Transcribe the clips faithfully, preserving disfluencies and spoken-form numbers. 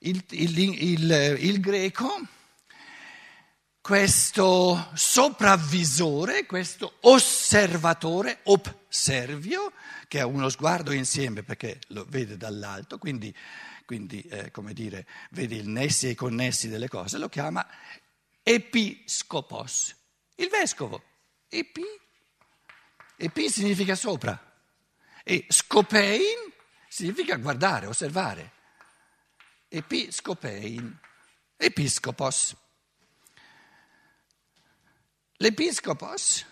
il, il, il, il greco, questo sopravvisore, questo osservatore, observio, che ha uno sguardo insieme perché lo vede dall'alto, quindi, quindi eh, come dire, vede il nessi e i connessi delle cose, lo chiama Episcopos, il vescovo. Epi, epi significa sopra e skopein significa guardare, osservare. Episcopein, Episcopos. L'Episcopos,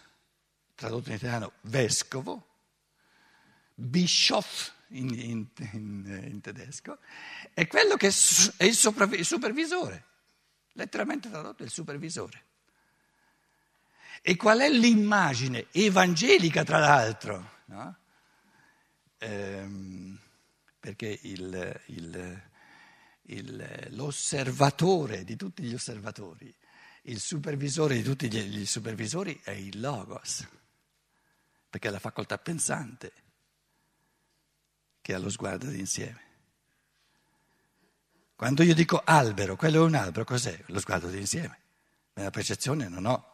tradotto in italiano vescovo, Bischof in, in, in, in tedesco, è quello che è il, soprav- il supervisore, letteralmente tradotto il supervisore. E qual è l'immagine evangelica, tra l'altro, no? ehm, perché il, il, il, l'osservatore di tutti gli osservatori, il supervisore di tutti gli, gli supervisori è il logos, perché è la facoltà pensante che ha lo sguardo d'insieme. Quando io dico albero, quello è un albero, cos'è? Lo sguardo d'insieme. Nella percezione non ho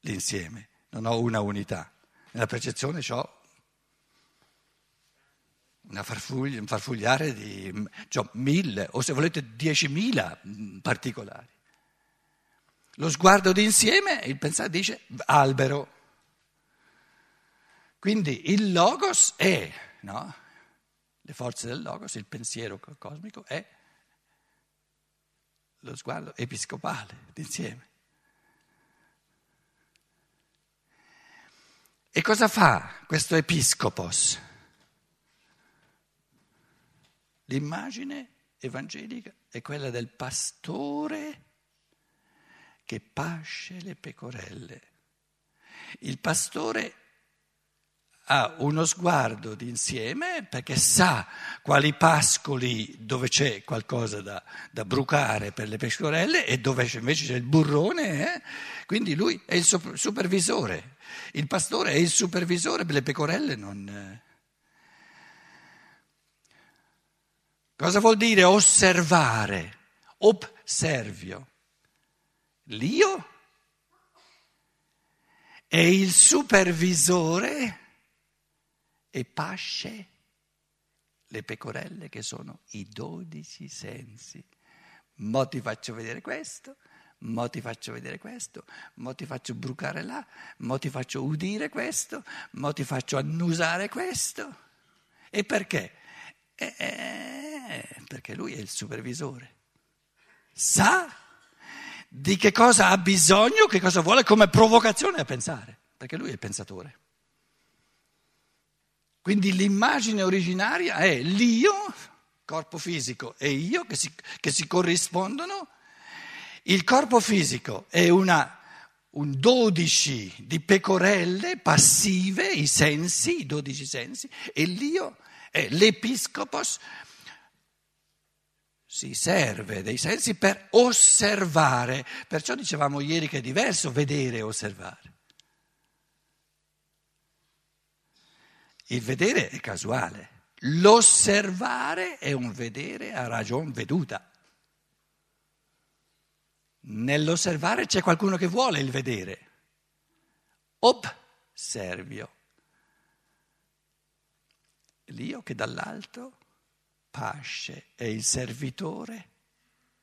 l'insieme, non ho una unità. Nella percezione ho una farfuglia, un farfugliare di c'ho mille o se volete diecimila particolari. Lo sguardo d'insieme, il pensare dice albero. Quindi il logos è, no? Le forze del logos, il pensiero cosmico è lo sguardo episcopale d'insieme. E cosa fa questo episcopos? L'immagine evangelica è quella del pastore che pasce le pecorelle. Il pastore ha uno sguardo d'insieme perché sa quali pascoli dove c'è qualcosa da, da brucare per le pecorelle e dove invece c'è il burrone, eh? Quindi lui è il supervisore. Il pastore è il supervisore per le pecorelle. Non... Cosa vuol dire osservare? Observio. L'io è il supervisore e pasce le pecorelle che sono i dodici sensi. Mo' ti faccio vedere questo, mo' ti faccio vedere questo, mo' ti faccio brucare là, mo' ti faccio udire questo, mo' ti faccio annusare questo. E perché? Eh, eh, perché lui è il supervisore. Sa di che cosa ha bisogno, che cosa vuole, come provocazione a pensare, perché lui è il pensatore. Quindi l'immagine originaria è l'io, corpo fisico e io, che si, che si corrispondono. Il corpo fisico è una, un dodici di pecorelle passive, i sensi, i dodici sensi, e l'io è l'episcopos, si serve dei sensi per osservare, perciò dicevamo ieri che è diverso vedere e osservare. Il vedere è casuale, l'osservare è un vedere a ragion veduta. Nell'osservare c'è qualcuno che vuole il vedere. Observio. L'io che dall'alto pasce è il servitore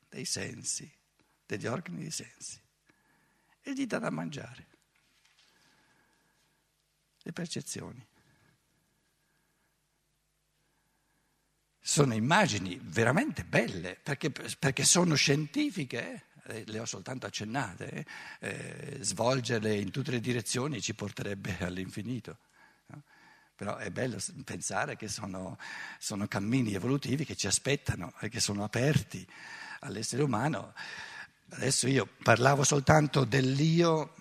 dei sensi, degli organi dei sensi, e gli dà da mangiare le percezioni. Sono immagini veramente belle perché, perché sono scientifiche, eh? Le ho soltanto accennate, eh? Eh, svolgerle in tutte le direzioni ci porterebbe all'infinito. Però è bello pensare che sono, sono cammini evolutivi che ci aspettano e che sono aperti all'essere umano. Adesso io parlavo soltanto dell'io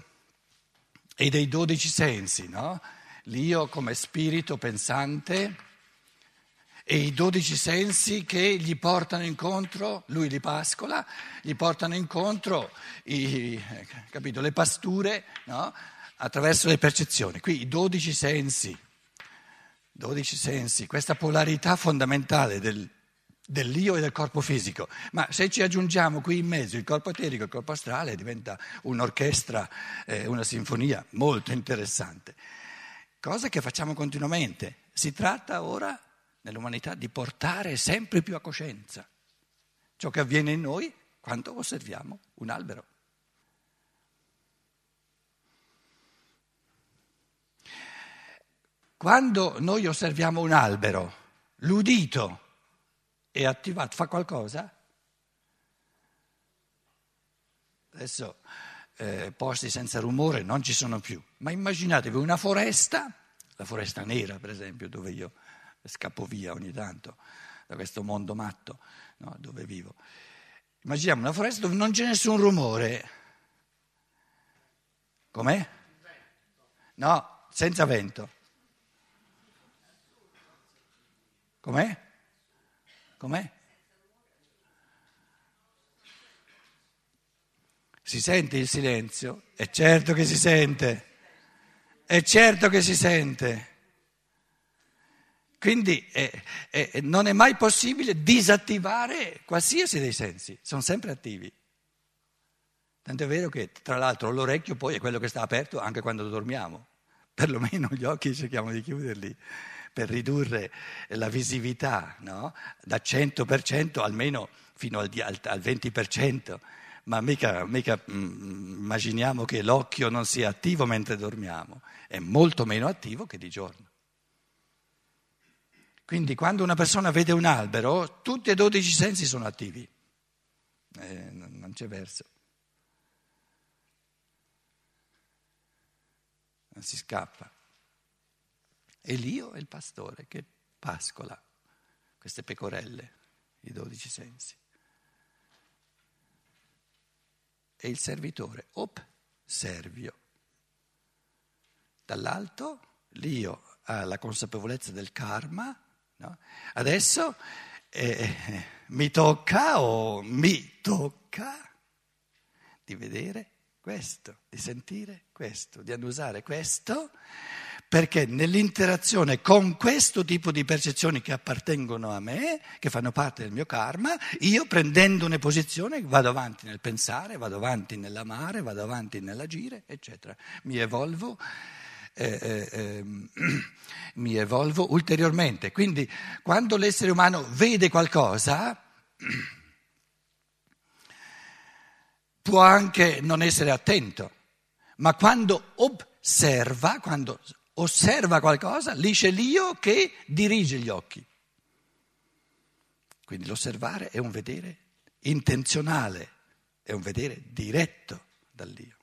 e dei dodici sensi, no? L'io come spirito pensante e i dodici sensi che gli portano incontro, lui li pascola, gli portano incontro i, capito, le pasture, no? Attraverso le percezioni. Qui i dodici sensi. dodici sensi, questa polarità fondamentale del, dell'io e del corpo fisico, ma se ci aggiungiamo qui in mezzo il corpo eterico e il corpo astrale diventa un'orchestra, eh, una sinfonia molto interessante, cosa che facciamo continuamente. Si tratta ora nell'umanità di portare sempre più a coscienza ciò che avviene in noi quando osserviamo un albero. Quando noi osserviamo un albero, l'udito è attivato, fa qualcosa? Adesso eh, posti senza rumore non ci sono più, ma immaginatevi una foresta, la foresta nera per esempio, dove io scappo via ogni tanto da questo mondo matto, no, dove vivo. Immaginiamo una foresta dove non c'è nessun rumore. Com'è? No, senza vento. Com'è? Com'è? Si sente il silenzio? È certo che si sente, è certo che si sente. Quindi è, è, non è mai possibile disattivare qualsiasi dei sensi, sono sempre attivi. Tanto è vero che tra l'altro l'orecchio poi è quello che sta aperto anche quando dormiamo, perlomeno gli occhi cerchiamo di chiuderli, per ridurre la visività, no? Da cento per cento almeno fino al, al, al venti per cento, ma mica, mica mh, immaginiamo che l'occhio non sia attivo mentre dormiamo, è molto meno attivo che di giorno. Quindi quando una persona vede un albero, tutti e dodici i sensi sono attivi, eh, non c'è verso, non si scappa. E l'io è il pastore che pascola queste pecorelle, i dodici sensi. E il servitore, observio. Dall'alto l'io ha la consapevolezza del karma, no? Adesso eh, mi tocca o mi tocca di vedere questo, di sentire questo, di annusare questo, perché nell'interazione con questo tipo di percezioni che appartengono a me, che fanno parte del mio karma, io prendendo una posizione vado avanti nel pensare, vado avanti nell'amare, vado avanti nell'agire, eccetera. Mi evolvo, eh, eh, eh, mi evolvo ulteriormente. Quindi quando l'essere umano vede qualcosa, può anche non essere attento, ma quando osserva, quando osserva qualcosa, lì c'è l'io che dirige gli occhi. Quindi l'osservare è un vedere intenzionale, è un vedere diretto dall'io.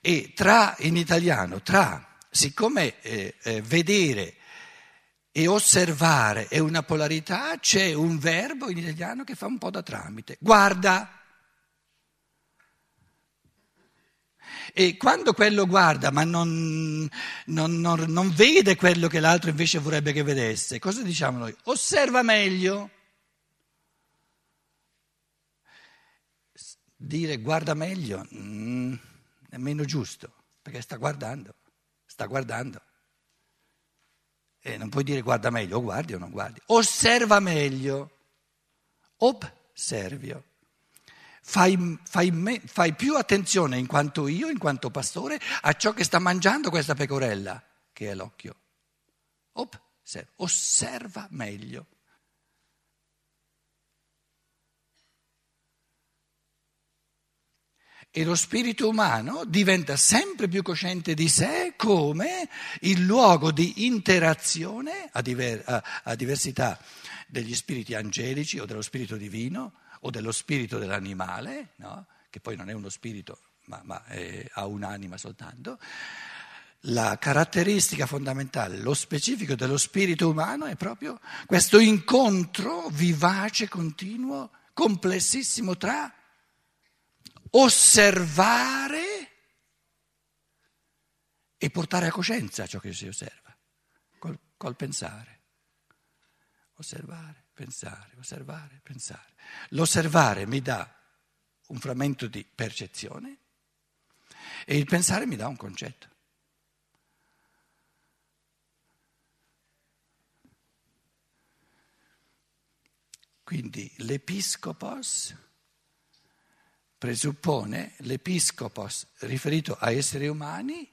E tra, in italiano, tra, siccome eh, eh, vedere e osservare è una polarità, c'è un verbo in italiano che fa un po' da tramite. Guarda. E quando quello guarda ma non, non, non, non vede quello che l'altro invece vorrebbe che vedesse, cosa diciamo noi? Osserva meglio. Dire guarda meglio mm, è meno giusto, perché sta guardando, sta guardando. E non puoi dire guarda meglio, o guardi o non guardi. Osserva meglio, observio. Fai, fai, me, fai più attenzione in quanto io, in quanto pastore, a ciò che sta mangiando questa pecorella, che è l'occhio. Osserva, osserva meglio. E lo spirito umano diventa sempre più cosciente di sé come il luogo di interazione a, diver, a, a diversità degli spiriti angelici o dello spirito divino, o dello spirito dell'animale, no? Che poi non è uno spirito, ma, ma è, ha un'anima soltanto. La caratteristica fondamentale, lo specifico dello spirito umano è proprio questo incontro vivace, continuo, complessissimo tra osservare e portare a coscienza ciò che si osserva, col, col pensare. Osservare, pensare, osservare, pensare. L'osservare mi dà un frammento di percezione e il pensare mi dà un concetto. Quindi l'Episcopos presuppone, l'Episcopos riferito a esseri umani,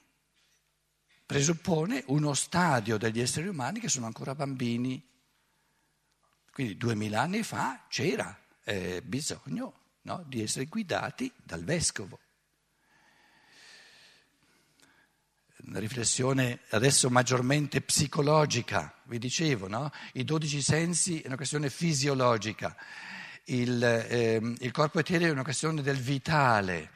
presuppone uno stadio degli esseri umani che sono ancora bambini. Quindi duemila anni fa c'era eh, bisogno no, di essere guidati dal vescovo. Una riflessione adesso maggiormente psicologica, vi dicevo, no? I dodici sensi è una questione fisiologica, il, ehm, il corpo etereo è una questione del vitale,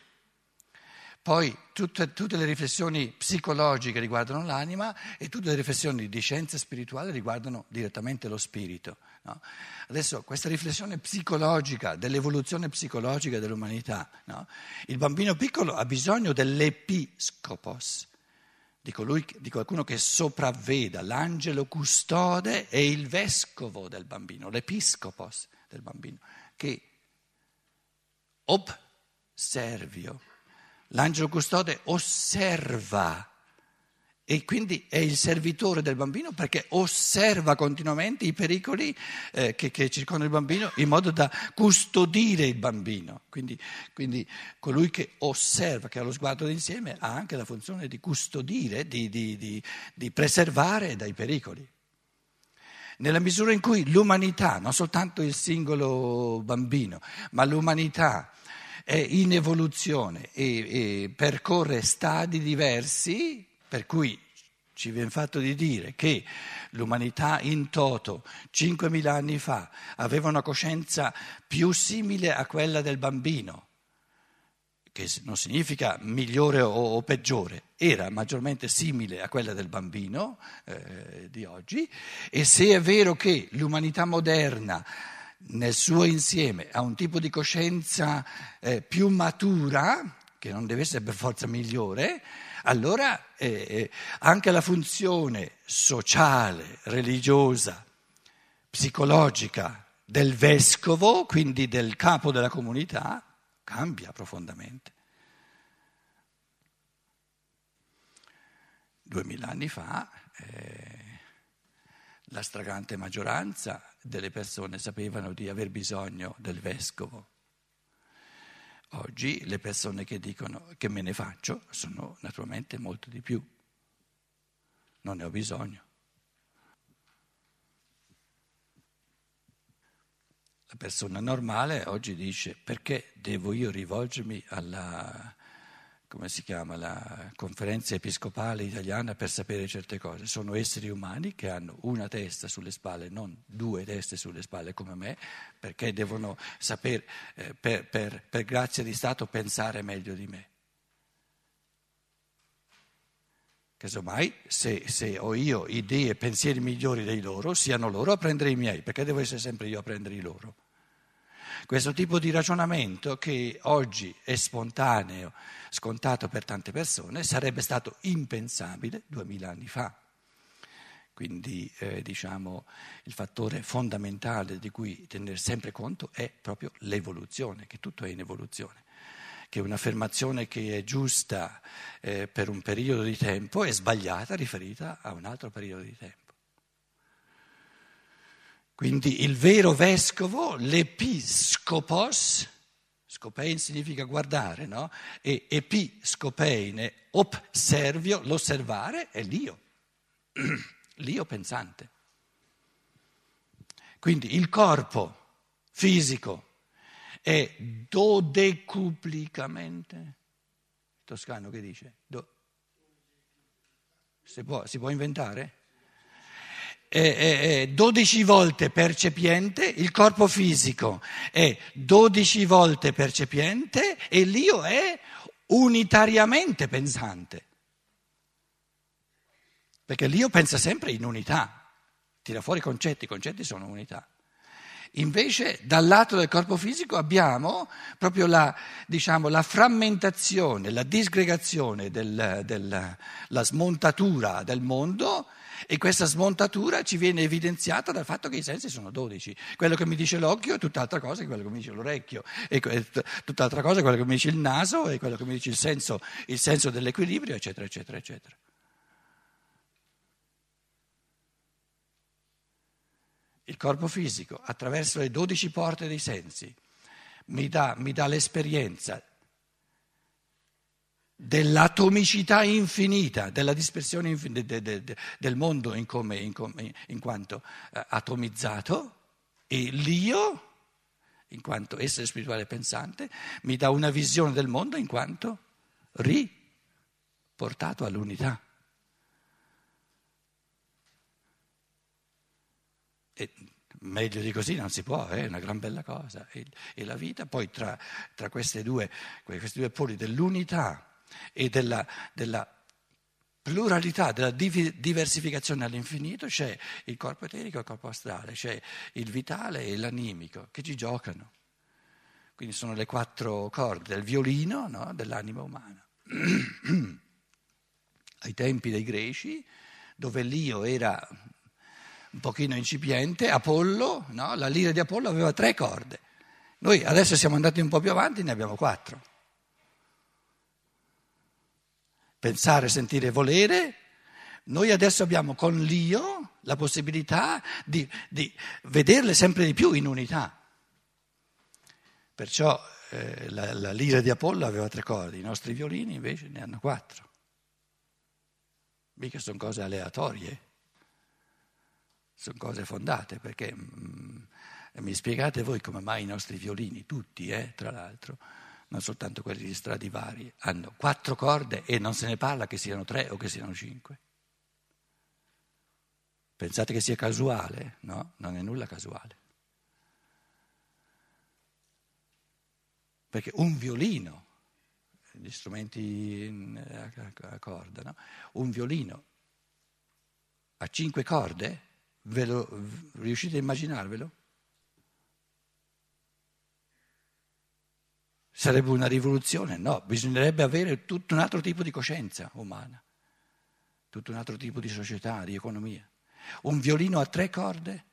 poi tutte, tutte le riflessioni psicologiche riguardano l'anima e tutte le riflessioni di scienza spirituale riguardano direttamente lo spirito. No? Adesso questa riflessione psicologica, dell'evoluzione psicologica dell'umanità, no? Il bambino piccolo ha bisogno dell'episcopos, Di, colui, di qualcuno che sopravveda, l'angelo custode e il vescovo del bambino, l'episcopos del bambino, che observio, l'angelo custode osserva e quindi è il servitore del bambino perché osserva continuamente i pericoli eh, che, che circondano il bambino in modo da custodire il bambino. Quindi, quindi colui che osserva, che ha lo sguardo d'insieme, ha anche la funzione di custodire, di, di, di, di preservare dai pericoli. Nella misura in cui l'umanità, non soltanto il singolo bambino, ma l'umanità è in evoluzione e, e percorre stadi diversi, per cui ci viene fatto di dire che l'umanità in toto, cinquemila anni fa, aveva una coscienza più simile a quella del bambino, che non significa migliore o, o peggiore, era maggiormente simile a quella del bambino eh, di oggi, e se è vero che l'umanità moderna nel suo insieme ha un tipo di coscienza eh, più matura, che non deve essere per forza migliore, allora eh, anche la funzione sociale, religiosa, psicologica del vescovo, quindi del capo della comunità, cambia profondamente. Duemila anni fa eh, la stragrande maggioranza delle persone sapevano di aver bisogno del vescovo. Oggi le persone che dicono che me ne faccio sono naturalmente molto di più, non ne ho bisogno. La persona normale oggi dice: perché devo io rivolgermi alla, come si chiama, la Conferenza Episcopale Italiana per sapere certe cose? Sono esseri umani che hanno una testa sulle spalle, non due teste sulle spalle come me, perché devono saper, eh, per, per, per grazia di Stato, pensare meglio di me. Casomai, se, se ho io idee e pensieri migliori dei loro, siano loro a prendere i miei, perché devo essere sempre io a prendere i loro? Questo tipo di ragionamento, che oggi è spontaneo, scontato per tante persone, sarebbe stato impensabile duemila anni fa. Quindi eh, diciamo il fattore fondamentale di cui tenere sempre conto è proprio l'evoluzione, che tutto è in evoluzione, che un'affermazione che è giusta eh, per un periodo di tempo è sbagliata riferita a un altro periodo di tempo. Quindi il vero vescovo, l'episcopos, skopein significa guardare, no? E episcopein è observio, l'osservare è l'io, l'io pensante. Quindi il corpo fisico è dodecuplicamente, il toscano che dice? Do, si può, si può inventare? È dodici volte percepiente, il corpo fisico è dodici volte percepiente e l'io è unitariamente pensante, perché l'io pensa sempre in unità, tira fuori i concetti, i concetti sono unità. Invece dal lato del corpo fisico abbiamo proprio la, diciamo, la frammentazione, la disgregazione, del, del, la smontatura del mondo, e questa smontatura ci viene evidenziata dal fatto che i sensi sono dodici. Quello che mi dice l'occhio è tutt'altra cosa che quello che mi dice l'orecchio, e tutt'altra cosa è quello che mi dice il naso e quello che mi dice il senso, il senso dell'equilibrio, eccetera, eccetera, eccetera. il corpo fisico, attraverso le dodici porte dei sensi, mi dà, mi dà l'esperienza dell'atomicità infinita, della dispersione infinita, de, de, de, del mondo in, come, in, come, in quanto eh, atomizzato, e l'io, in quanto essere spirituale pensante, mi dà una visione del mondo in quanto riportato all'unità. E meglio di così non si può, è eh? Una gran bella cosa. E, e la vita poi tra, tra queste due, questi due poli dell'unità e della, della pluralità, della diversificazione all'infinito, c'è il corpo eterico e il corpo astrale, c'è il vitale e l'animico che ci giocano. Quindi sono le quattro corde del violino, no? Dell'anima umana. Ai tempi dei Greci, dove l'io era un pochino incipiente, Apollo, no? La lira di Apollo aveva tre corde. Noi adesso siamo andati un po' più avanti, ne abbiamo quattro. Pensare, sentire, volere. Noi adesso abbiamo con l'io la possibilità di, di vederle sempre di più in unità. Perciò eh, la, la lira di Apollo aveva tre corde, i nostri violini invece ne hanno quattro. Mica sono cose aleatorie. Sono cose fondate, perché mh, mi spiegate voi come mai i nostri violini, tutti eh, tra l'altro, non soltanto quelli di Stradivari, hanno quattro corde e non se ne parla che siano tre o che siano cinque. Pensate che sia casuale? No, non è nulla casuale. Perché un violino, gli strumenti a corda, no? Un violino a cinque corde? Ve lo, riuscite a immaginarvelo? Sarebbe una rivoluzione? No, bisognerebbe avere tutto un altro tipo di coscienza umana, tutto un altro tipo di società, di economia. Un violino a tre corde?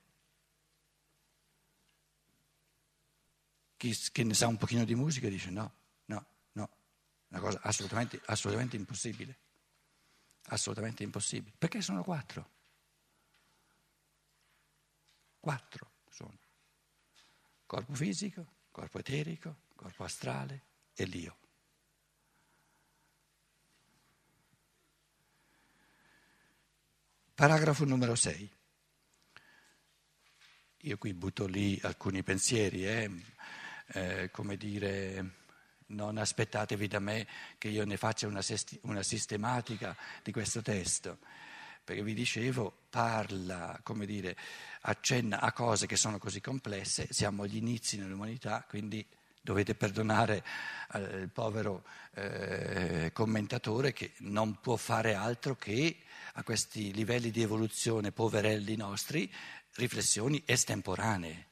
Chi, chi ne sa un pochino di musica dice no, no, no, una cosa assolutamente, assolutamente impossibile, assolutamente impossibile, perché sono quattro. Quattro sono: corpo fisico, corpo eterico, corpo astrale e l'io. Paragrafo numero sei. Io qui butto lì alcuni pensieri, eh? Eh, come dire, non aspettatevi da me che io ne faccia una, sesti- una sistematica di questo testo. Perché vi dicevo, parla, come dire, accenna a cose che sono così complesse, siamo agli inizi nell'umanità, quindi dovete perdonare il povero eh, commentatore che non può fare altro che, a questi livelli di evoluzione poverelli nostri, riflessioni estemporanee.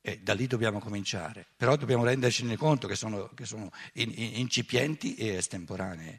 E da lì dobbiamo cominciare, però dobbiamo rendercene conto che sono, che sono in, in, incipienti e estemporanee.